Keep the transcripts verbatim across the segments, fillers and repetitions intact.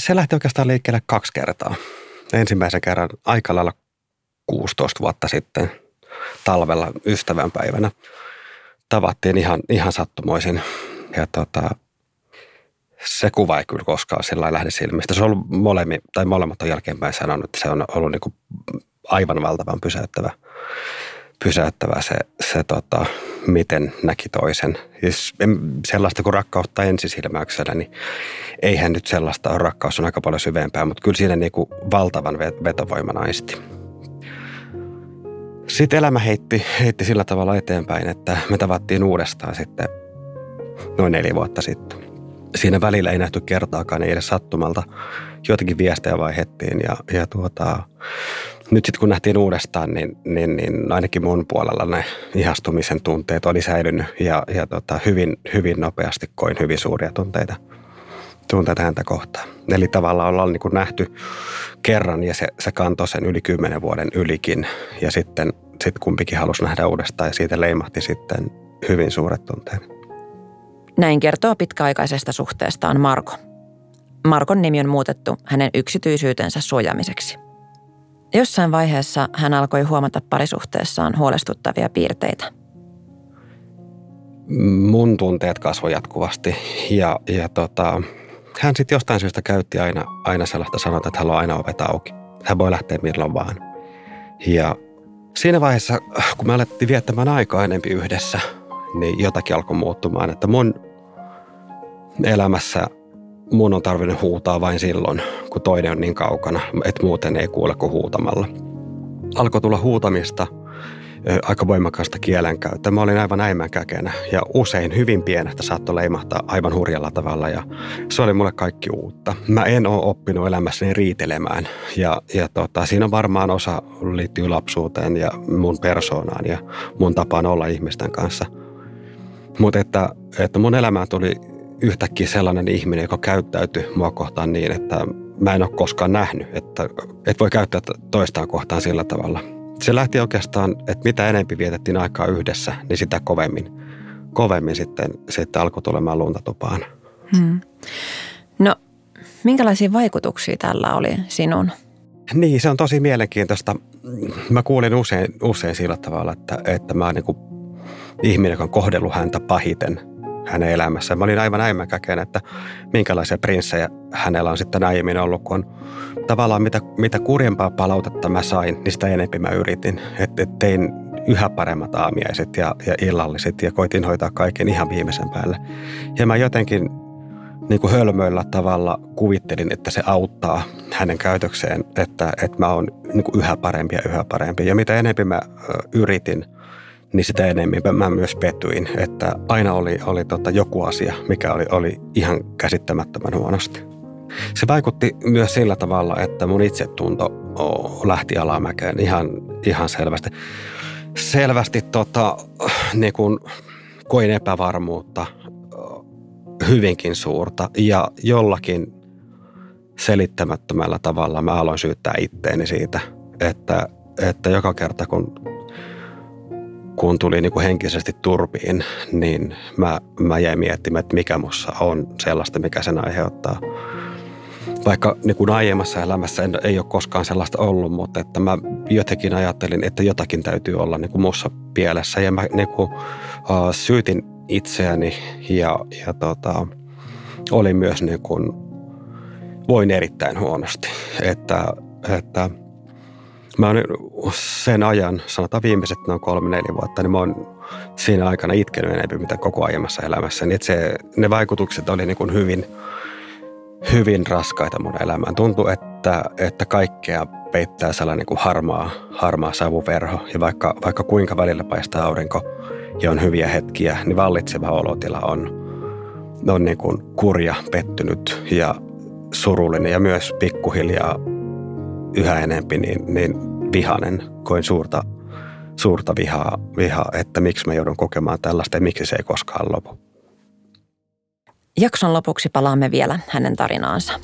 se lähti oikeastaan liikkeelle kaksi kertaa. Ensimmäisen kerran aika lailla kuusitoista vuotta sitten talvella ystävänpäivänä. Tavattiin ihan, ihan sattumoisin ja tota, se kuva ei kyllä koskaan sillä lähde silmistä. Se on ollut molemmin, tai molemmat on jälkeenpäin sanonut, että se on ollut niin kuin aivan valtavan pysäyttävä, pysäyttävä se, se tota, miten näki toisen. Siis sellaista kuin rakkautta ensisilmäyksellä, niin eihän nyt sellaista ole. Rakkaus on aika paljon syvempää, mutta kyllä siinä niin kuin valtavan vetovoiman aisti. Sitten elämä heitti, heitti sillä tavalla eteenpäin, että me tavattiin uudestaan sitten noin neljä vuotta sitten. Siinä välillä ei nähty kertaakaan, ei edes sattumalta. Joitakin viestejä vaihettiin ja, ja tuota, nyt sitten kun nähtiin uudestaan, niin, niin, niin ainakin mun puolella ne ihastumisen tunteet oli säilynyt ja, ja tota, hyvin, hyvin nopeasti koin hyvin suuria tunteita, tunteita häntä kohtaan. Eli tavallaan ollaan niin kuin nähty kerran ja se, se kantoi sen yli kymmenen vuoden ylikin ja sitten sit kumpikin halusi nähdä uudestaan ja siitä leimahti sitten hyvin suuret tunteet. Näin kertoo pitkäaikaisesta suhteestaan Marko. Markon nimi on muutettu hänen yksityisyytensä suojaamiseksi. Jossain vaiheessa hän alkoi huomata parisuhteessaan huolestuttavia piirteitä. Mun tunteet kasvoi jatkuvasti ja, ja tota, hän sitten jostain syystä käytti aina, aina sellaista sanota, että hän on aina ovet auki. Hän voi lähteä milloin vaan. Ja siinä vaiheessa, kun me alettiin viettämään aikaa enemmän yhdessä, niin jotakin alkoi muuttumaan, että mun elämässä mun on tarvinnut huutaa vain silloin, kun toinen on niin kaukana, että muuten ei kuule kuin huutamalla. Alkoi tulla huutamista, aika voimakasta kielenkäyttöä. Mä olin aivan äimänkäkenä ja usein hyvin pienestä saattoi leimahtaa aivan hurjalla tavalla ja se oli mulle kaikki uutta. Mä en ole oppinut elämässäni riitelemään ja, ja tota, siinä on varmaan osa liittyy lapsuuteen ja mun persoonaan ja mun tapaan olla ihmisten kanssa. Mutta että, että mun elämään tuli yhtäkkiä sellainen ihminen, joka käyttäytyi mua kohtaan niin, että mä en ole koskaan nähnyt, että, että voi käyttää toistaan kohtaan sillä tavalla. Se lähti oikeastaan, että mitä enemmän vietettiin aikaa yhdessä, niin sitä kovemmin, kovemmin sitten, sitten alkoi tulemaan lunta tupaan. Hmm. No, minkälaisia vaikutuksia tällä oli sinun? Niin, se on tosi mielenkiintoista. Mä kuulin usein, usein sillä tavalla, että, että mä niin kuin ihminen, joka on kohdellut häntä pahiten hänen elämässään. Mä olin aivan äimänkäkeen, että minkälaisia prinssejä hänellä on sitten aiemmin ollut, kun tavallaan mitä, mitä kurjempaa palautetta mä sain, niin sitä enemmän mä yritin. Et, et tein yhä paremmat aamiaiset ja, ja illalliset ja koitin hoitaa kaiken ihan viimeisen päälle. Ja mä jotenkin niin kuin hölmöillä tavalla kuvittelin, että se auttaa hänen käytökseen, että, että mä oon niin kuin yhä parempi ja yhä parempi. Ja mitä enemmän mä yritin, niin sitä enemmän mä myös petyin, että aina oli, oli tota joku asia, mikä oli, oli ihan käsittämättömän huonosti. Se vaikutti myös sillä tavalla, että mun itsetunto lähti alamäkeen ihan, ihan selvästi. Selvästi tota, niin kun koin epävarmuutta hyvinkin suurta ja jollakin selittämättömällä tavalla mä aloin syyttää itteeni siitä, että, että joka kerta kun... Kun tuli niin kuin henkisesti turpiin, niin mä, mä jäin miettimään, että mikä mussa on sellaista, mikä sen aiheuttaa. Vaikka niin kuin aiemmassa elämässä en, ei ole koskaan sellaista ollut, mutta että mä jotenkin ajattelin, että jotakin täytyy olla niin kuin mussa pielessä. Ja mä niin kuin, uh, syytin itseäni ja, ja tota, olin myös, niin kuin, voin erittäin huonosti, että... että Mä oon sen ajan, sanotaan viimeiset noin kolme, neljä vuotta, niin mä oon siinä aikana itkenyt enemmän mitä koko aiemmassa elämässä. Niin se, ne vaikutukset oli niin kuin hyvin, hyvin raskaita mun elämään. Tuntui, että, että kaikkea peittää sellainen niin kuin harmaa, harmaa savuverho. Ja vaikka, vaikka kuinka välillä paistaa aurinko ja on hyviä hetkiä, niin vallitseva olotila on, on niin kuin kurja, pettynyt ja surullinen ja myös pikkuhiljaa yhä enempi niin, niin vihainen, koin suurta, suurta vihaa, vihaa, että miksi mä joudun kokemaan tällaista ja miksi se ei koskaan lopu. Jakson lopuksi palaamme vielä hänen tarinaansa.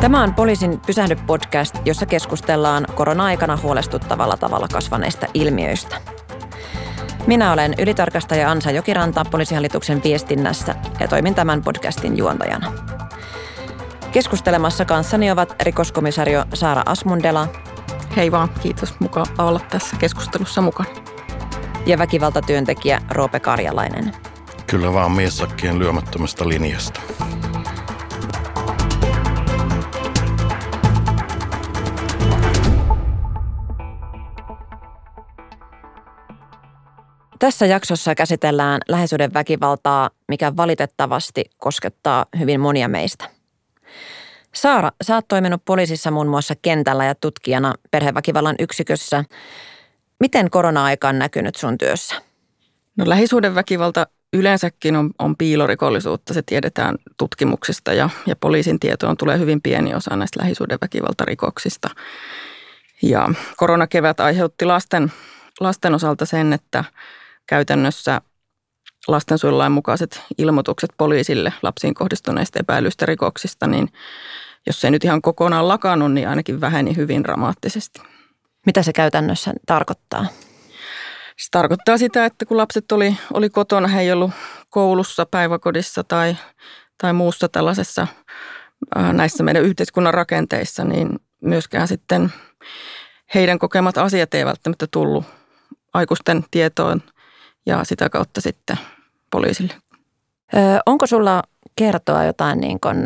Tämä on Poliisin pysähdy-podcast, jossa keskustellaan korona-aikana huolestuttavalla tavalla kasvaneista ilmiöistä. Minä olen ylitarkastaja Ansa Jokiranta Poliisihallituksen viestinnässä ja toimin tämän podcastin juontajana. Keskustelemassa kanssani ovat rikoskomisario Saara Asmundela. Hei vaan, kiitos. Mukava olla tässä keskustelussa mukana. Ja väkivaltatyöntekijä Roope Karjalainen. Kyllä vaan miessakkien lyömättömästä linjasta. Tässä jaksossa käsitellään läheisyyden väkivaltaa, mikä valitettavasti koskettaa hyvin monia meistä. Saara, sä oot toiminut poliisissa muun muassa kentällä ja tutkijana perheväkivallan yksikössä. Miten korona-aika on näkynyt sun työssä? No, lähisuhden väkivalta yleensäkin on, on piilorikollisuutta. Se tiedetään tutkimuksista ja, ja poliisin tietoon tulee hyvin pieni osa näistä lähisuhden väkivaltarikoksista. Ja koronakevät aiheutti lasten, lasten osalta sen, että käytännössä lastensuojelulain mukaiset ilmoitukset poliisille lapsiin kohdistuneista epäilyistä rikoksista, niin jos se ei nyt ihan kokonaan lakannut, niin ainakin väheni hyvin dramaattisesti. Mitä se käytännössä tarkoittaa? Se tarkoittaa sitä, että kun lapset oli, oli kotona, he ei ollut koulussa, päiväkodissa tai, tai muussa tällaisessa näissä meidän yhteiskunnan rakenteissa, niin myöskään sitten heidän kokemat asiat ei välttämättä tullut aikuisten tietoon ja sitä kautta sitten poliisille. Öö, onko sulla kertoa jotain niin kuin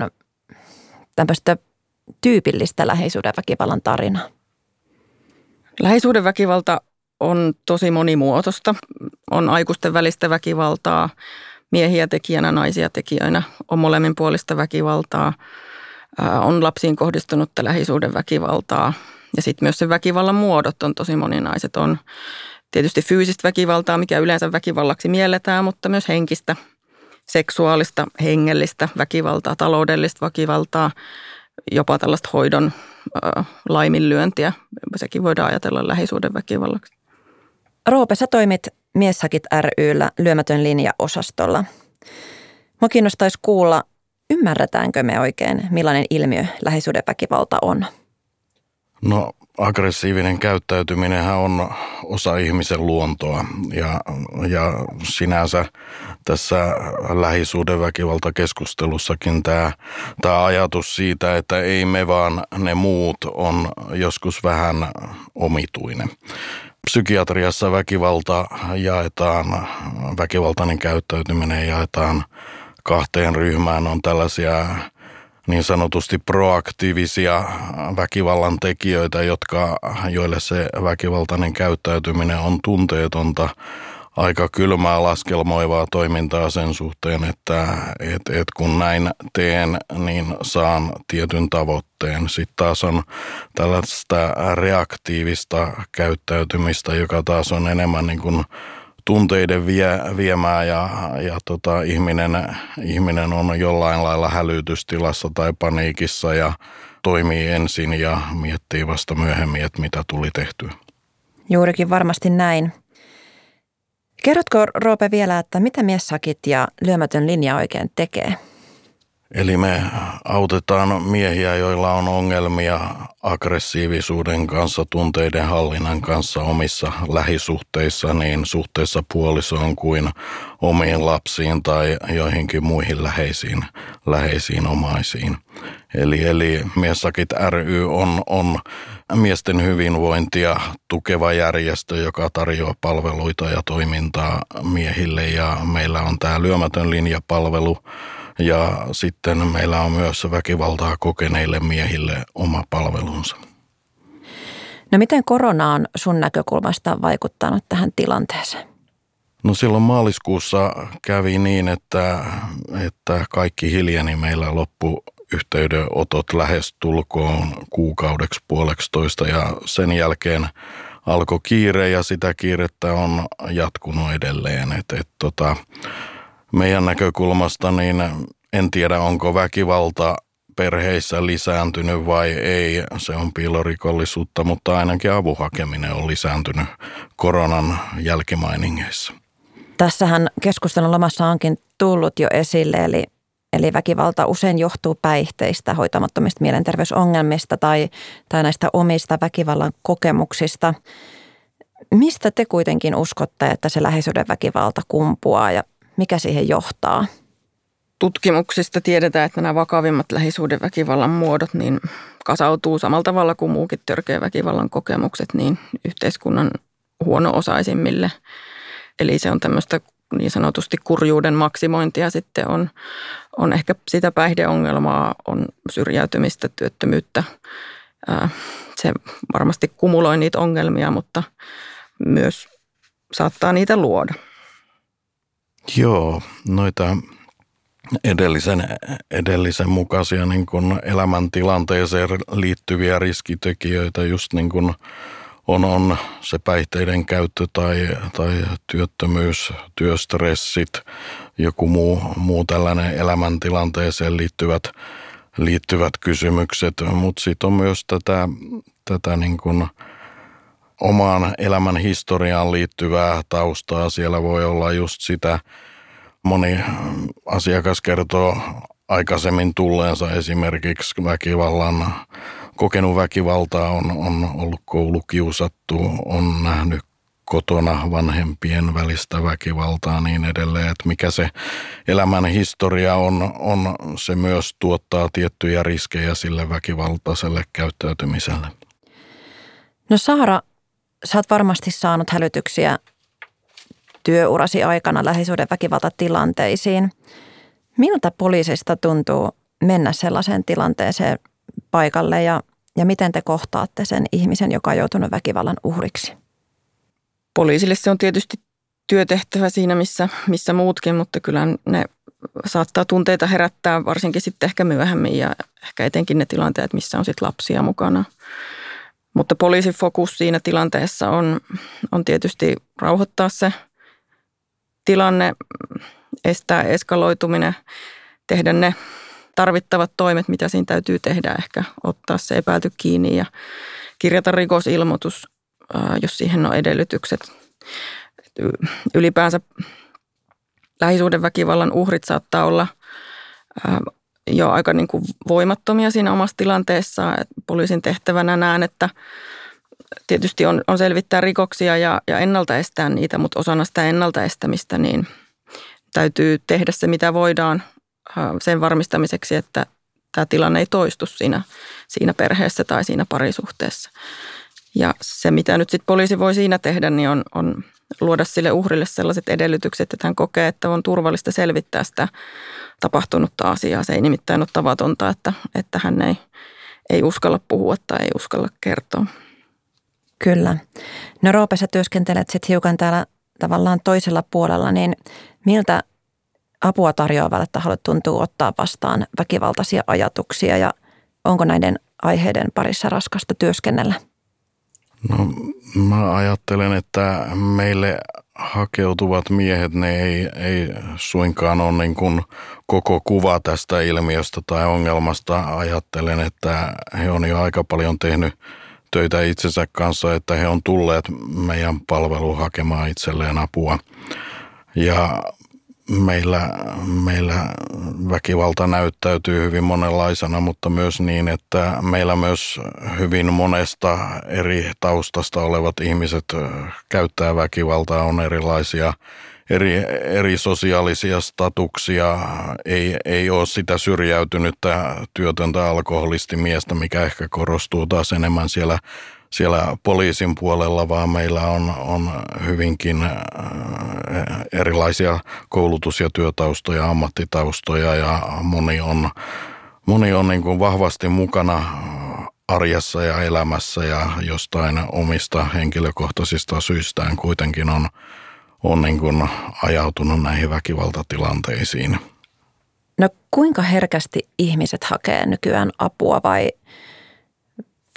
tämmöistä tyypillistä lähisuhdeväkivallan tarinaa? Lähisuhdeväkivalta on tosi monimuotoista. On aikuisten välistä väkivaltaa, miehiä tekijänä, naisia tekijänä, on molemminpuolista väkivaltaa, on lapsiin kohdistunutta lähisuhdeväkivaltaa ja sitten myös sen väkivallan muodot on tosi moninaiset. On tietysti fyysistä väkivaltaa, mikä yleensä väkivallaksi mielletään, mutta myös henkistä, seksuaalista, hengellistä väkivaltaa, taloudellista väkivaltaa, jopa tällaista hoidon laiminlyöntiä. Sekin voidaan ajatella lähisuhdeväkivallaksi. Roope, sä toimit Miessakit ry:llä lyömätön linja-osastolla. Mua kiinnostaisi kuulla, ymmärretäänkö me oikein, millainen ilmiö lähisuhdeväkivalta on? No, aggressiivinen käyttäytyminenhän on osa ihmisen luontoa ja, ja sinänsä tässä lähisuhdeväkivaltakeskustelussakin tämä, tämä ajatus siitä, että ei me vaan ne muut on joskus vähän omituinen. Psykiatriassa väkivalta jaetaan, väkivaltainen käyttäytyminen jaetaan kahteen ryhmään, on tällaisia niin sanotusti proaktiivisia väkivallan tekijöitä, jotka, joille se väkivaltainen käyttäytyminen on tunteetonta, aika kylmää laskelmoivaa toimintaa sen suhteen, että et, et kun näin teen, niin saan tietyn tavoitteen. Sitten taas on tällaista reaktiivista käyttäytymistä, joka taas on enemmän niin kuin tunteiden vie, viemää ja, ja tota, ihminen, ihminen on jollain lailla hälytystilassa tai paniikissa ja toimii ensin ja miettii vasta myöhemmin, että mitä tuli tehtyä. Juurikin varmasti näin. Kerrotko, Roope, vielä, että mitä miessakit ja lyömätön linja oikein tekee? Eli me autetaan miehiä, joilla on ongelmia aggressiivisuuden kanssa, tunteiden hallinnan kanssa omissa lähisuhteissa, niin suhteessa puolisoon kuin omiin lapsiin tai joihinkin muihin läheisiin, läheisiin omaisiin. Eli, eli Miessakit ry on, on miesten hyvinvointia tukeva järjestö, joka tarjoaa palveluita ja toimintaa miehille, ja meillä on tämä lyömätön linjapalvelu. Ja sitten meillä on myös väkivaltaa kokeneille miehille oma palvelunsa. No, miten korona on sun näkökulmasta vaikuttanut tähän tilanteeseen? No, silloin maaliskuussa kävi niin, että, että kaikki hiljeni, meillä loppu yhteydenotot lähestulkoon kuukaudeksi puoleksitoista ja sen jälkeen alkoi kiire ja sitä kiirettä on jatkunut edelleen, että et, tota... Meidän näkökulmasta niin en tiedä, onko väkivalta perheissä lisääntynyt vai ei. Se on piilorikollisuutta, mutta ainakin avun hakeminen on lisääntynyt koronan jälkimainingeissa. Tässähän keskustelun lomassa onkin tullut jo esille, eli, eli väkivalta usein johtuu päihteistä, hoitamattomista mielenterveysongelmista tai, tai näistä omista väkivallan kokemuksista. Mistä te kuitenkin uskotte, että se lähisuhdeväkivalta kumpuaa ja mikä siihen johtaa? Tutkimuksista tiedetään, että nämä vakavimmat lähisuhdeväkivallan muodot niin kasautuu samalla tavalla kuin muukin törkeä väkivallan kokemukset niin yhteiskunnan huono-osaisimmille. Eli se on tämmöistä niin sanotusti kurjuuden maksimointia, sitten on, on ehkä sitä päihdeongelmaa, on syrjäytymistä, työttömyyttä. Se varmasti kumuloi niitä ongelmia, mutta myös saattaa niitä luoda. Joo, noita edellisen, edellisen mukaisia niin kuin elämäntilanteeseen liittyviä riskitekijöitä just niin kuin on, on se päihteiden käyttö tai, tai työttömyys, työstressit, joku muu, muu tällainen elämäntilanteeseen liittyvät liittyvät kysymykset, mutta sitten on myös tätä, tätä niin kuin omaan elämän historiaan liittyvää taustaa. Siellä voi olla just sitä, moni asiakas kertoo aikaisemmin tulleensa esimerkiksi väkivallan, kokenut väkivaltaa, on, on ollut koulukiusattu, on nähnyt kotona vanhempien välistä väkivaltaa niin edelleen, että mikä se elämän historia on, on, se myös tuottaa tiettyjä riskejä sille väkivaltaiselle käyttäytymiselle. No Saara, sä oot varmasti saanut hälytyksiä työurasi aikana lähisuhde väkivaltatilanteisiin. Miltä poliisista tuntuu mennä sellaiseen tilanteeseen paikalle ja, ja miten te kohtaatte sen ihmisen, joka on joutunut väkivallan uhriksi? Poliisille se on tietysti työtehtävä siinä, missä, missä muutkin, mutta kyllä ne saattaa tunteita herättää varsinkin sitten ehkä myöhemmin ja ehkä etenkin ne tilanteet, missä on sitten lapsia mukana. Mutta poliisin fokus siinä tilanteessa on, on tietysti rauhoittaa se tilanne, estää eskaloituminen, tehdä ne tarvittavat toimet, mitä siinä täytyy tehdä, ehkä ottaa se epäilty kiinni ja kirjata rikosilmoitus, jos siihen on edellytykset. Ylipäänsä lähisuhdeväkivallan uhrit saattaa olla jo aika niin kuin voimattomia siinä omassa tilanteessaan. Poliisin tehtävänä näen, että tietysti on, on selvittää rikoksia ja, ja ennaltaestää niitä, mutta osana sitä ennaltaestämistä niin täytyy tehdä se, mitä voidaan sen varmistamiseksi, että tämä tilanne ei toistu siinä, siinä perheessä tai siinä parisuhteessa. Ja se, mitä nyt sitten poliisi voi siinä tehdä, niin on, on luoda sille uhrille sellaiset edellytykset, että hän kokee, että on turvallista selvittää sitä tapahtunutta asiaa. Se ei nimittäin ole tavatonta, että, että hän ei, ei uskalla puhua tai ei uskalla kertoa. Kyllä. No Roope, sä työskentelet sitten hiukan täällä tavallaan toisella puolella, niin miltä apua tarjoavalle taholle tuntuu ottaa vastaan väkivaltaisia ajatuksia ja onko näiden aiheiden parissa raskasta työskennellä? No, mä ajattelen, että meille hakeutuvat miehet, ne ei, ei suinkaan ole niin kuin koko kuva tästä ilmiöstä tai ongelmasta. Ajattelen, että he on jo aika paljon tehnyt töitä itsensä kanssa, että he on tulleet meidän palveluun hakemaan itselleen apua. Ja meillä, meillä väkivalta näyttäytyy hyvin monenlaisena, mutta myös niin, että meillä myös hyvin monesta eri taustasta olevat ihmiset käyttää väkivaltaa, on erilaisia eri, eri sosiaalisia statuksia, ei, ei ole sitä syrjäytynyttä työtöntä alkoholistimiestä, mikä ehkä korostuu taas enemmän siellä Siellä poliisin puolella, vaan meillä on, on hyvinkin erilaisia koulutus- ja työtaustoja, ammattitaustoja ja moni on, moni on niin kuin vahvasti mukana arjessa ja elämässä ja jostain omista henkilökohtaisista syistään kuitenkin on, on niin kuin ajautunut näihin väkivaltatilanteisiin. No kuinka herkästi ihmiset hakee nykyään apua vai...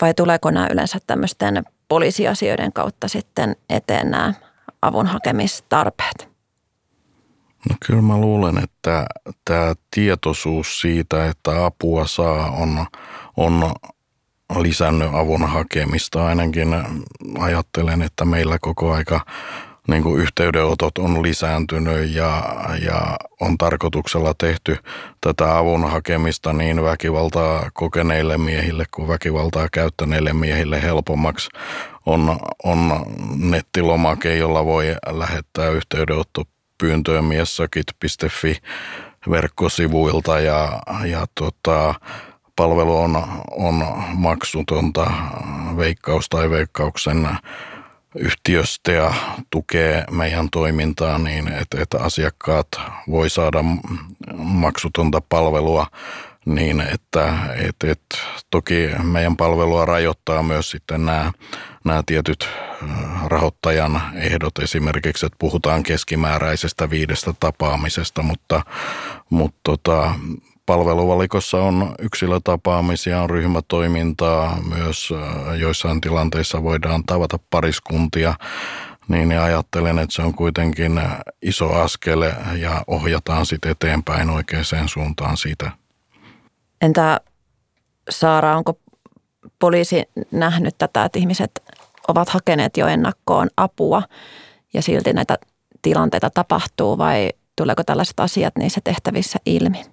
Vai tuleeko nämä yleensä tämmöisten poliisiasioiden kautta sitten eteen nämä avun hakemistarpeet? No kyllä mä luulen, että tämä tietoisuus siitä, että apua saa, on, on lisännyt avun hakemista. Ainakin ajattelen, että meillä koko aika niin kuin yhteydenotot on lisääntynyt ja, ja on tarkoituksella tehty tätä avun hakemista niin väkivaltaa kokeneille miehille kuin väkivaltaa käyttäneille miehille helpommaksi. On, on nettilomake, jolla voi lähettää yhteydenottopyyntöä miessakit piste fi verkkosivuilta ja, ja tota, palvelu on, on maksutonta Veikkaus tai Veikkauksen yhtiöstä ja tukee meidän toimintaa niin, että, että asiakkaat voi saada maksutonta palvelua niin, että, että, että toki meidän palvelua rajoittaa myös sitten nämä, nämä tietyt rahoittajan ehdot, esimerkiksi, että puhutaan keskimääräisestä viidestä tapaamisesta, mutta, mutta tota, palveluvalikossa on yksilötapaamisia, on ryhmätoimintaa, myös joissain tilanteissa voidaan tavata pariskuntia, niin ajattelen, että se on kuitenkin iso askel ja ohjataan sitten eteenpäin oikeaan suuntaan sitä. Entä Saara, onko poliisi nähnyt tätä, että ihmiset ovat hakeneet jo ennakkoon apua ja silti näitä tilanteita tapahtuu vai tuleeko tällaiset asiat niissä tehtävissä ilmi?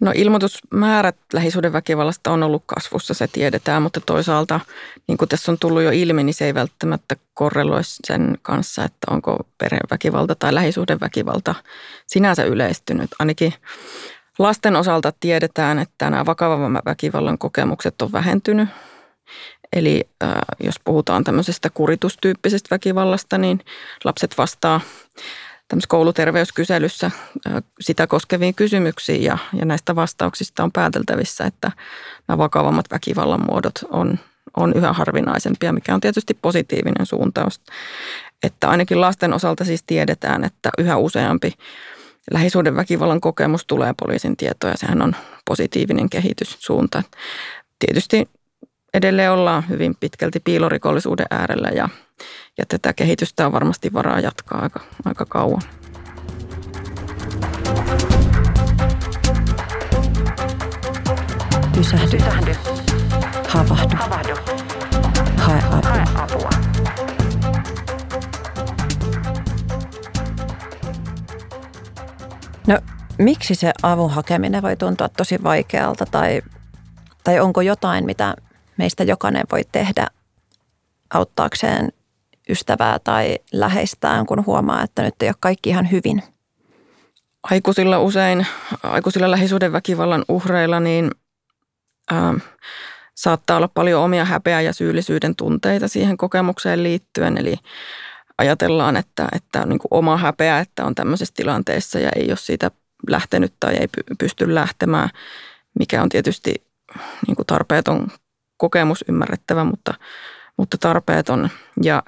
No ilmoitusmäärät lähisuhdeväkivallasta on ollut kasvussa, se tiedetään, mutta toisaalta niin kuin tässä on tullut jo ilmi, niin se ei välttämättä korreloi sen kanssa, että onko perheväkivalta tai lähisuhdeväkivalta sinänsä yleistynyt. Ainakin lasten osalta tiedetään, että nämä vakavan väkivallan kokemukset on vähentynyt. Eli äh, jos puhutaan tämmöisestä kuritustyyppisestä väkivallasta, niin lapset vastaa tämmöisessä kouluterveyskyselyssä sitä koskeviin kysymyksiin ja, ja näistä vastauksista on pääteltävissä, että nämä vakavammat väkivallan muodot on, on yhä harvinaisempia, mikä on tietysti positiivinen suuntaus. Että ainakin lasten osalta siis tiedetään, että yhä useampi lähisuhdeväkivallan kokemus tulee poliisin tietoon ja sehän on positiivinen kehityssuunta. Tietysti edelleen ollaan hyvin pitkälti piilorikollisuuden äärellä ja, ja tätä kehitystä on varmasti varaa jatkaa aika, aika kauan. Pysähdy. Pysähdy. Havahdu. Havahdu. Hae apua. Hae apua. No, miksi se avun hakeminen voi tuntua tosi vaikealta tai, tai onko jotain, mitä meistä jokainen voi tehdä auttaakseen ystävää tai läheistään, kun huomaa, että nyt ei ole kaikki ihan hyvin. Aikuisilla usein, aikuisilla lähisuhdeväkivallan uhreilla, niin ähm, saattaa olla paljon omia häpeä- ja syyllisyyden tunteita siihen kokemukseen liittyen. Eli ajatellaan, että, että on niin kuin oma häpeä, että on tämmöisessä tilanteessa ja ei ole siitä lähtenyt tai ei pysty lähtemään, mikä on tietysti niin kuin tarpeeton kokemus ymmärrettävä, mutta, mutta tarpeeton. Ja,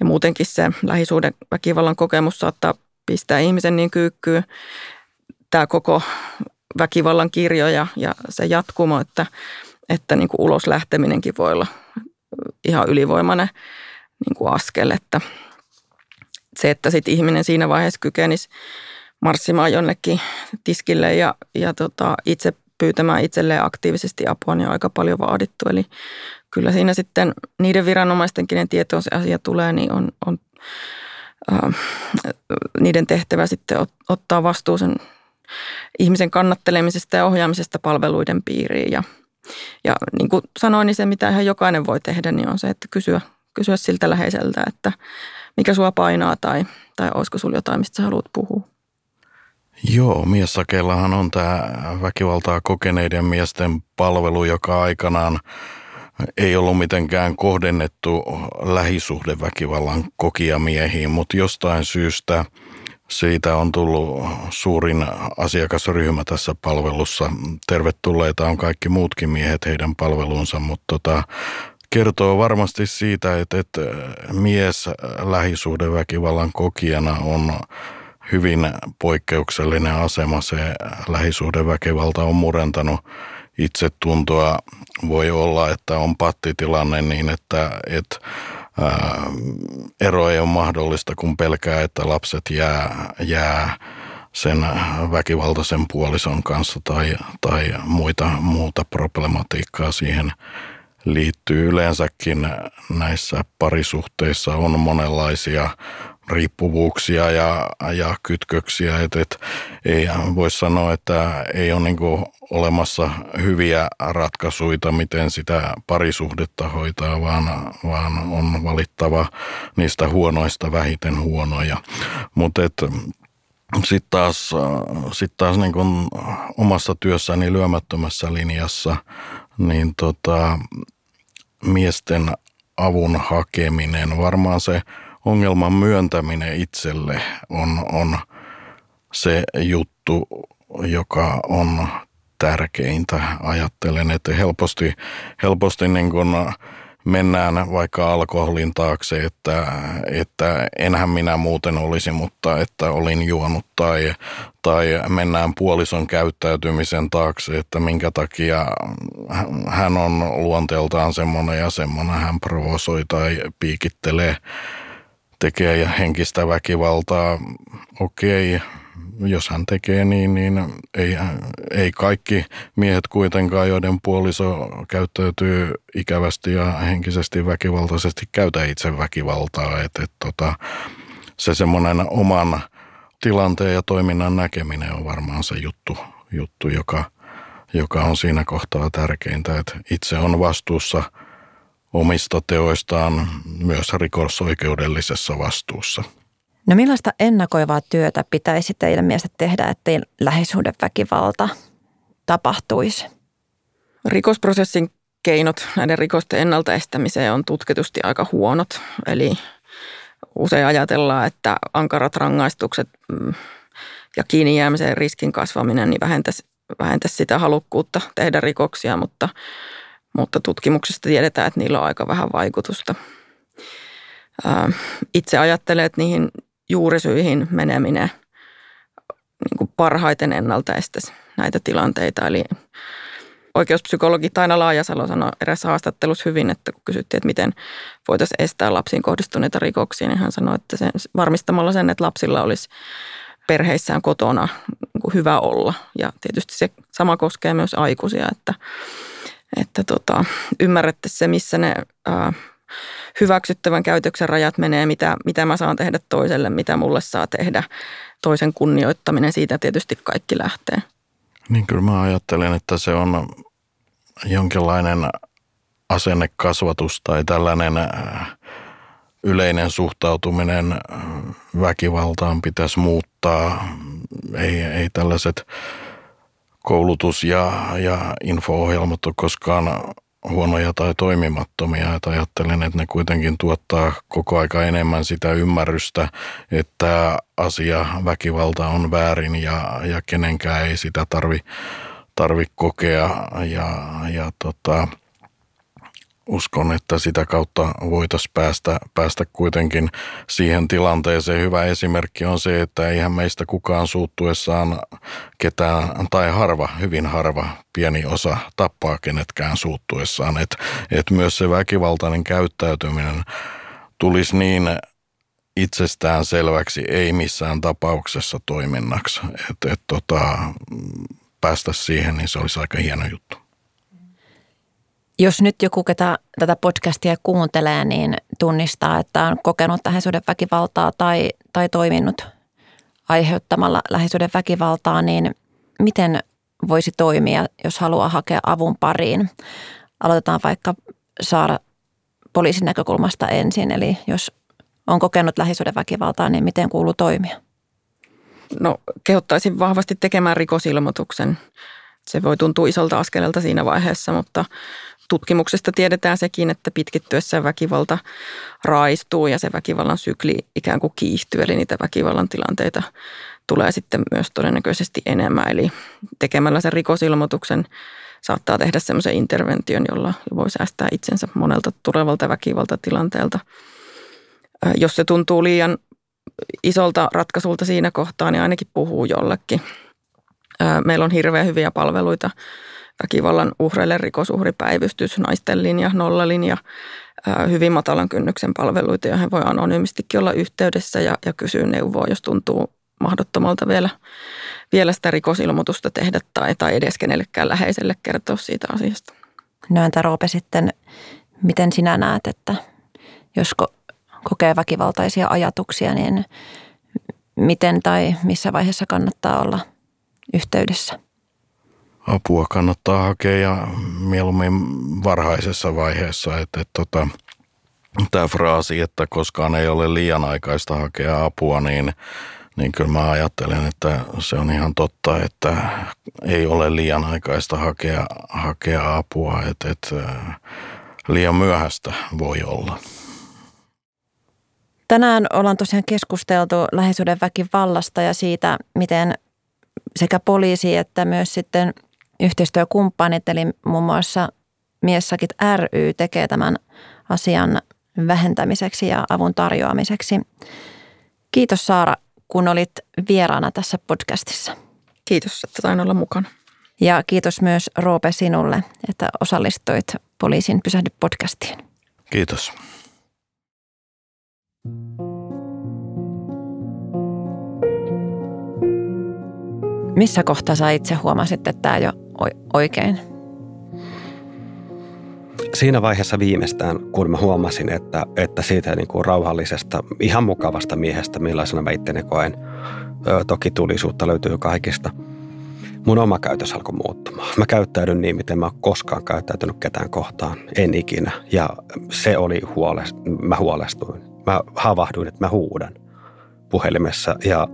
ja muutenkin se lähisuhdeväkivallan kokemus saattaa pistää ihmisen niin kyykkyyn. Tämä koko väkivallan kirjo ja, ja se jatkumo, että, että niin kuin ulos lähteminenkin voi olla ihan ylivoimainen niin kuin askel. Että se, että sit ihminen siinä vaiheessa kykenisi marssimaan jonnekin tiskille ja, ja tota, itse pyytämään itselleen aktiivisesti apua, niin on aika paljon vaadittu. Eli kyllä siinä sitten niiden viranomaisten, kenen tietoon se asia tulee, niin on, on äh, niiden tehtävä sitten ot, ottaa vastuu sen ihmisen kannattelemisesta ja ohjaamisesta palveluiden piiriin. Ja, ja niin kuin sanoin, niin se mitä ihan jokainen voi tehdä, niin on se, että kysyä, kysyä siltä läheiseltä, että mikä sua painaa tai, tai olisiko sulla jotain, mistä sä haluat puhua. Joo, Miessakeillahan on tämä väkivaltaa kokeneiden miesten palvelu, joka aikanaan ei ollut mitenkään kohdennettu lähisuhdeväkivallan kokijamiehiin, mutta jostain syystä siitä on tullut suurin asiakasryhmä tässä palvelussa. Tervetulleita on kaikki muutkin miehet heidän palveluunsa, mutta tota, kertoo varmasti siitä, että, että mies lähisuhdeväkivallan kokijana on hyvin poikkeuksellinen asema. Se lähisuhdeväkivalta on murentanut itsetuntoa. Voi olla, että on pattitilanne niin, että, että ää, ero ei ole mahdollista, kun pelkää, että lapset jää, jää sen väkivaltaisen puolison kanssa tai, tai muita, muuta problematiikkaa siihen liittyy. Yleensäkin näissä parisuhteissa on monenlaisia riippuvuuksia ja, ja kytköksiä. Et, et, ei voi sanoa, että ei ole niin kuin olemassa hyviä ratkaisuja, miten sitä parisuhdetta hoitaa, vaan, vaan on valittava niistä huonoista vähiten huonoja. Mutta sitten taas, sit taas niin kuin omassa työssäni lyömättömässä linjassa niin tota, miesten avun hakeminen, varmaan se ongelman myöntäminen itselle on, on se juttu, joka on tärkeintä. Ajattelen, että helposti, helposti niin kuin mennään vaikka alkoholin taakse, että, että enhän minä muuten olisi, mutta että olin juonut tai, tai mennään puolison käyttäytymisen taakse, että minkä takia hän on luonteeltaan semmoinen ja semmoinen, hän provosoi tai piikittelee, tekee henkistä väkivaltaa. Okei, jos hän tekee niin, niin ei, ei kaikki miehet kuitenkaan, joiden puoliso käyttäytyy ikävästi ja henkisesti väkivaltaisesti, käytä itse väkivaltaa. Et, et, tota, se semmoinen oman tilanteen ja toiminnan näkeminen on varmaan se juttu, juttu joka, joka on siinä kohtaa tärkeintä, että itse on vastuussa omista teoistaan, myös rikosoikeudellisessa vastuussa. No millaista ennakoivaa työtä pitäisi teidän mielestä tehdä, ettei lähisuhdeväkivalta tapahtuisi? Rikosprosessin keinot näiden rikosten ennaltaestämiseen on tutkitusti aika huonot. Eli usein ajatellaan, että ankarat rangaistukset ja kiinni jäämisen riskin kasvaminen niin vähentäisi, vähentäisi sitä halukkuutta tehdä rikoksia, mutta Mutta tutkimuksista tiedetään, että niillä on aika vähän vaikutusta. Itse ajattelen, että niihin juurisyihin meneminen niin kuin parhaiten ennaltaestäisi näitä tilanteita. Eli oikeuspsykologi Tainala Ajasalo sanoi erässä haastattelussa hyvin, että kun kysyttiin, että miten voitaisiin estää lapsiin kohdistuneita rikoksia, niin hän sanoi, että sen, varmistamalla sen, että lapsilla olisi perheissään kotona niin kuin hyvä olla. Ja tietysti se sama koskee myös aikuisia, että Että tota, ymmärrettäisiin se, missä ne ää, hyväksyttävän käytöksen rajat menee, mitä, mitä mä saan tehdä toiselle, mitä mulle saa tehdä. Toisen kunnioittaminen, siitä tietysti kaikki lähtee. Niin kyllä mä ajattelen, että se on jonkinlainen asennekasvatus tai tällainen yleinen suhtautuminen väkivaltaan pitäisi muuttaa. Ei, ei tällaiset koulutus- ja, ja info-ohjelmat on koskaan huonoja tai toimimattomia. Että ajattelen, että ne kuitenkin tuottaa koko aika enemmän sitä ymmärrystä, että asia väkivalta on väärin ja, ja kenenkään ei sitä tarvi, tarvi kokea. Ja, ja tota, uskon, että sitä kautta voitaisiin päästä, päästä kuitenkin siihen tilanteeseen. Hyvä esimerkki on se, että eihän meistä kukaan suuttuessaan ketään, tai harva, hyvin harva, pieni osa tappaa kenetkään suuttuessaan. Että et myös se väkivaltainen käyttäytyminen tulisi niin itsestään selväksi, ei missään tapauksessa toiminnaksi. Että et, tota, päästä siihen, niin se olisi aika hieno juttu. Jos nyt joku, ketä tätä podcastia kuuntelee, niin tunnistaa, että on kokenut lähisuhdeväkivaltaa tai, tai toiminut aiheuttamalla lähisuhdeväkivaltaa, niin miten voisi toimia, jos haluaa hakea avun pariin? Aloitetaan vaikka Saara poliisin näkökulmasta ensin, eli jos on kokenut lähisuhdeväkivaltaa, niin miten kuuluu toimia? No kehottaisin vahvasti tekemään rikosilmoituksen. Se voi tuntua isolta askeleelta siinä vaiheessa, mutta tutkimuksesta tiedetään sekin, että pitkittyessä väkivalta raistuu ja se väkivallan sykli ikään kuin kiihtyy. Eli niitä väkivallan tilanteita tulee sitten myös todennäköisesti enemmän. Eli tekemällä sen rikosilmoituksen saattaa tehdä semmoisen intervention, jolla voi säästää itsensä monelta tulevalta väkivaltatilanteelta. Jos se tuntuu liian isolta ratkaisulta siinä kohtaa, niin ainakin puhuu jollekin. Meillä on hirveän hyviä palveluita väkivallan uhreille, rikosuhripäivystys, naisten linja, nollalinja, hyvin matalan kynnyksen palveluita, joihin voi anonyymistikin olla yhteydessä ja, ja kysyä neuvoa, jos tuntuu mahdottomalta vielä, vielä sitä rikosilmoitusta tehdä tai, tai edes kenellekään läheiselle kertoa siitä asiasta. No entä Roope sitten, miten sinä näet, että josko kokee väkivaltaisia ajatuksia, niin miten tai missä vaiheessa kannattaa olla yhteydessä? Apua kannattaa hakea ja mieluummin varhaisessa vaiheessa, että, että, että tämä fraasi, että koskaan ei ole liian aikaista hakea apua, niin, niin kyllä mä ajattelen, että se on ihan totta, että ei ole liian aikaista hakea, hakea apua, että, että liian myöhäistä voi olla. Tänään ollaan tosiaan keskusteltu lähisuhdeväkivallasta ja siitä, miten sekä poliisi että myös sitten yhteistyökumppanit, eli muun muassa Miessakit ry tekee tämän asian vähentämiseksi ja avun tarjoamiseksi. Kiitos Saara, kun olit vieraana tässä podcastissa. Kiitos, että tain olla mukana. Ja kiitos myös Roope sinulle, että osallistuit Poliisin pysähdy podcastiin. Kiitos. Missä kohtaa sä itse huomasit, että tämä ei ole oikein? Siinä vaiheessa viimeistään, kun mä huomasin, että, että siitä niin kuin rauhallisesta, ihan mukavasta miehestä, millaisena mä itteni koen, toki tulisuutta löytyy kaikista, mun oma käytös alkoi muuttumaan. Mä käyttäydyn niin, miten mä oon koskaan käyttäytynyt ketään kohtaan, en ikinä. Ja se oli huolest, mä huolestuin. Mä havahduin, että mä huudan puhelimessa ja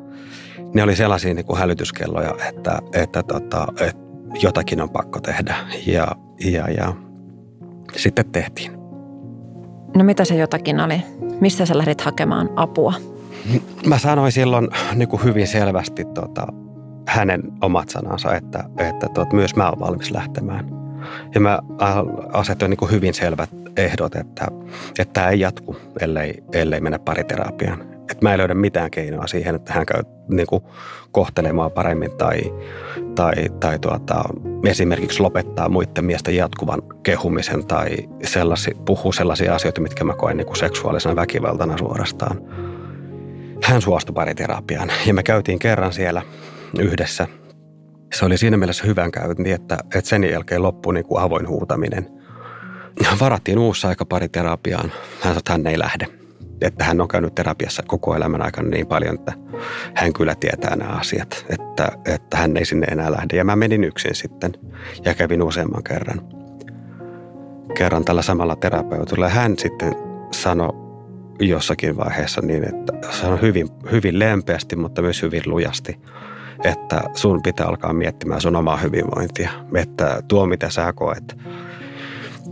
ne oli sellaisia niin kuin hälytyskelloja, että, että, tota, että jotakin on pakko tehdä ja, ja, ja sitten tehtiin. No mitä se jotakin oli? Mistä sä lähdit hakemaan apua? Mä sanoin silloin niin kuin hyvin selvästi tota, hänen omat sanansa, että, että tota, myös mä olen valmis lähtemään. Ja mä asetin niin kuin hyvin selvät ehdot, että tämä ei jatku, ellei, ellei mennä pariterapiaan. Että mä en löydä mitään keinoa siihen, että hän käy niin kuin kohtelemaan paremmin tai, tai, tai tuota, esimerkiksi lopettaa muiden miesten jatkuvan kehumisen tai sellasi, puhuu sellaisia asioita, mitkä mä koen niin kuin seksuaalisena väkivaltana suorastaan. Hän suostui pariterapiaan ja me käytiin kerran siellä yhdessä. Se oli siinä mielessä hyvän käynti, että, että sen jälkeen loppui niin kuin avoin huutaminen. Varattiin uusi aika pariterapiaan. Hän sanoi, että hän ei lähde. Että hän on käynyt terapiassa koko elämän aikana niin paljon, että hän kyllä tietää nämä asiat, että, että hän ei sinne enää lähde. Ja mä menin yksin sitten ja kävin useamman kerran, kerran tällä samalla terapeutilla. Hän sitten sanoi jossakin vaiheessa niin, että sanoi hyvin, hyvin lempeästi, mutta myös hyvin lujasti, että sun pitää alkaa miettimään sun omaa hyvinvointia, että tuo mitä sä koet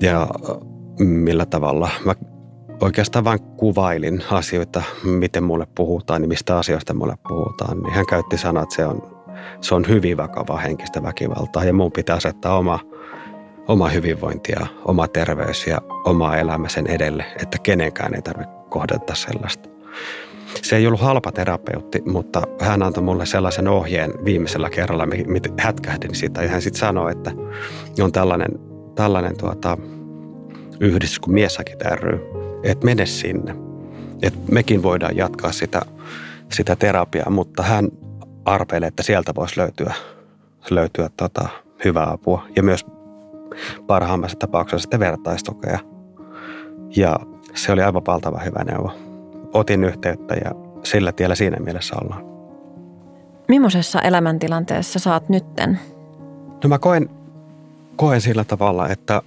ja millä tavalla mä oikeastaan vain kuvailin asioita, miten mulle puhutaan ja mistä asioista mulle puhutaan. Niin hän käytti sanaa, että se on, se on hyvin vakavaa henkistä väkivaltaa ja mun pitää asettaa oma, oma hyvinvointi ja oma terveys ja oma elämä sen edelle, että kenenkään ei tarvitse kohdata sellaista. Se ei ollut halpa terapeutti, mutta hän antoi mulle sellaisen ohjeen viimeisellä kerralla, mitä hätkähdin sitä. Ja hän sitten sanoi, että on tällainen, tällainen tuota, yhdistys kuin Miessakit ry. Että mene sinne. Että mekin voidaan jatkaa sitä, sitä terapiaa, mutta hän arvelee, että sieltä voisi löytyä, löytyä tota hyvää apua. Ja myös parhaimmassa tapauksessa sitten vertaistukea. Ja se oli aivan valtava hyvä neuvo. Otin yhteyttä ja sillä tiellä siinä mielessä ollaan. Millaisessa elämäntilanteessa sä oot nytten? No mä koen, koen sillä tavalla, että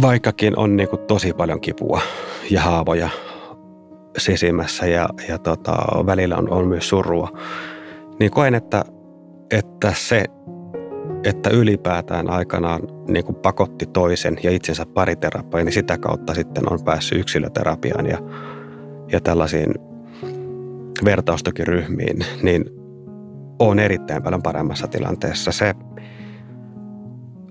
vaikkakin on niin kuin tosi paljon kipua ja haavoja sisimmässä ja, ja tota, välillä on, on myös surua, niin koen, että, että se, että ylipäätään aikanaan niin kuin pakotti toisen ja itsensä pariterapiaan, niin sitä kautta sitten on päässyt yksilöterapiaan ja, ja tällaisiin vertaustukiryhmiin, niin on erittäin paljon paremmassa tilanteessa. Se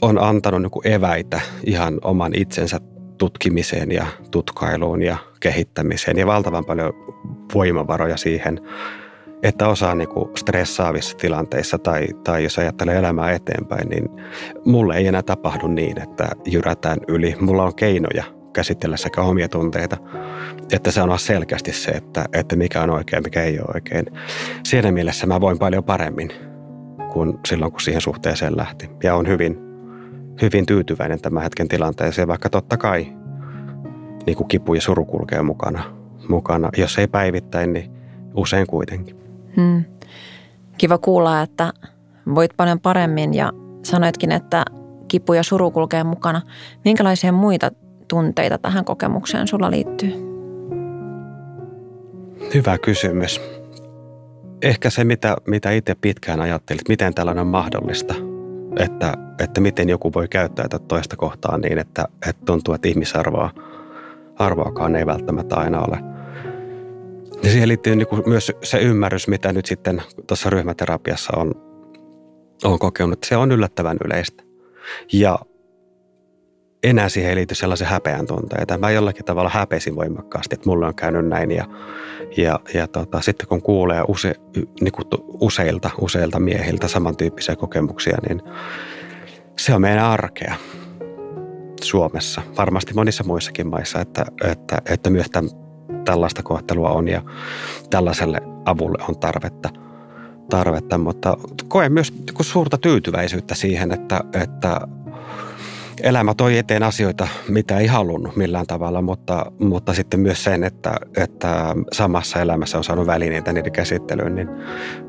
on antanut niin kuin eväitä ihan oman itsensä tutkimiseen ja tutkailuun ja kehittämiseen ja valtavan paljon voimavaroja siihen, että osaa niin kuin stressaavissa tilanteissa tai, tai jos ajattelee elämää eteenpäin, niin mulle ei enää tapahdu niin, että jyrätään yli. Mulla on keinoja käsitellä sekä omia tunteita, että se on selkeästi se, että, että mikä on oikein, mikä ei ole oikein. Siinä mielessä mä voin paljon paremmin kuin silloin, kun siihen suhteeseen lähti ja on hyvin... Hyvin tyytyväinen tämän hetken tilanteeseen, vaikka totta kai niin kuin kipu ja suru kulkee mukana. mukana. Jos ei päivittäin, niin usein kuitenkin. Hmm. Kiva kuulla, että voit paljon paremmin ja sanoitkin, että kipu ja suru kulkee mukana. Minkälaisia muita tunteita tähän kokemukseen sulla liittyy? Hyvä kysymys. Ehkä se, mitä, mitä itse pitkään ajattelin, miten tällainen on mahdollista, että, että miten joku voi käyttäytyä toista kohtaan niin, että, että tuntuu, että ihmisarvoa arvoakaan ei välttämättä aina ole. Ja siihen liittyy niin kuin myös se ymmärrys, mitä nyt sitten tuossa ryhmäterapiassa on, on kokenut. Se on yllättävän yleistä. Ja enää siihen ei liity sellaisen häpeän tunteita. Mä jollakin tavalla häpeisin voimakkaasti, että mulle on käynyt näin. Ja, ja, ja tota, sitten kun kuulee use, niin kuin useilta, useilta miehiltä samantyyppisiä kokemuksia, niin se on meidän arkea Suomessa. Varmasti monissa muissakin maissa, että, että, että myös tämän, tällaista kohtelua on ja tällaiselle avulle on tarvetta. tarvetta. Mutta koen myös suurta tyytyväisyyttä siihen, että, että elämä toi eteen asioita, mitä ei halunnut millään tavalla, mutta, mutta sitten myös sen, että, että samassa elämässä on saanut välineitä niiden käsittelyyn, niin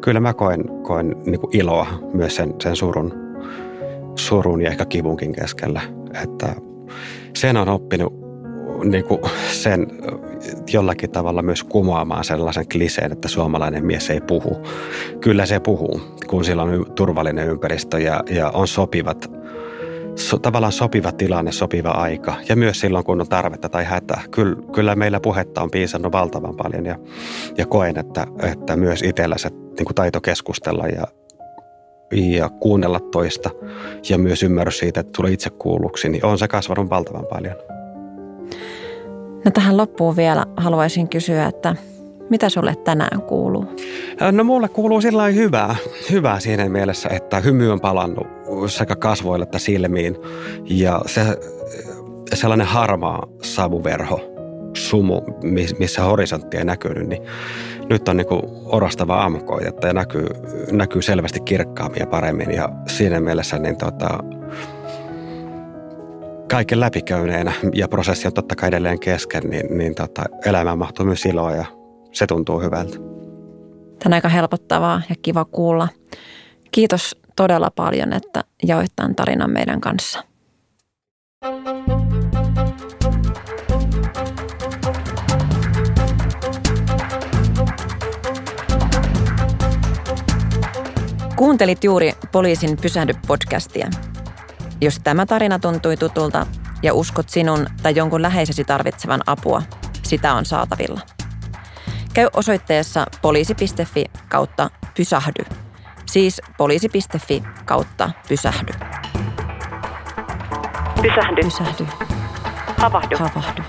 kyllä mä koen, koen niin kuin iloa myös sen, sen surun, surun ja ehkä kivunkin keskellä. Että sen on oppinut niin kuin sen jollakin tavalla myös kumoamaan sellaisen kliseen, että suomalainen mies ei puhu. Kyllä se puhuu, kun sillä on turvallinen ympäristö ja, ja on sopivat So, tavallaan sopiva tilanne, sopiva aika ja myös silloin, kun on tarvetta tai hätä. Kyllä, kyllä meillä puhetta on piisannut valtavan paljon ja, ja koen, että, että myös itsellä se niin kuin taito keskustella ja, ja kuunnella toista ja myös ymmärrys siitä, että tulee itse kuulluksi, niin on se kasvanut valtavan paljon. No tähän loppuun vielä haluaisin kysyä, että mitä sulle tänään kuuluu? No mulle kuuluu sillain hyvää, hyvää siinä mielessä, että hymy on palannut sekä kasvoille että silmiin. Ja se, sellainen harmaa savuverho, sumu, missä horisontti ei näkynyt, niin nyt on niin kuin orastava aamukoitetta ja näkyy, näkyy selvästi kirkkaammin ja paremmin. Ja siinä mielessä niin tota, kaiken läpikäyneenä ja prosessi on totta kai edelleen kesken, niin, niin tota, elämään mahtuu myös iloa ja se tuntuu hyvältä. Tämä on aika helpottavaa ja kiva kuulla. Kiitos todella paljon, että jaoit tämän tarinan meidän kanssa. Kuuntelit juuri Poliisin pysähdy-podcastia. Jos tämä tarina tuntui tutulta ja uskot sinun tai jonkun läheisesi tarvitsevan apua, sitä on saatavilla. Käy osoitteessa poliisi piste fi kautta pysähdy. Siis poliisi piste fi kautta pysähdy. Pysähdy. Pysähdy. Havahdu. Havahdu.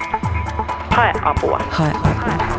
Hae apua. Hae apua.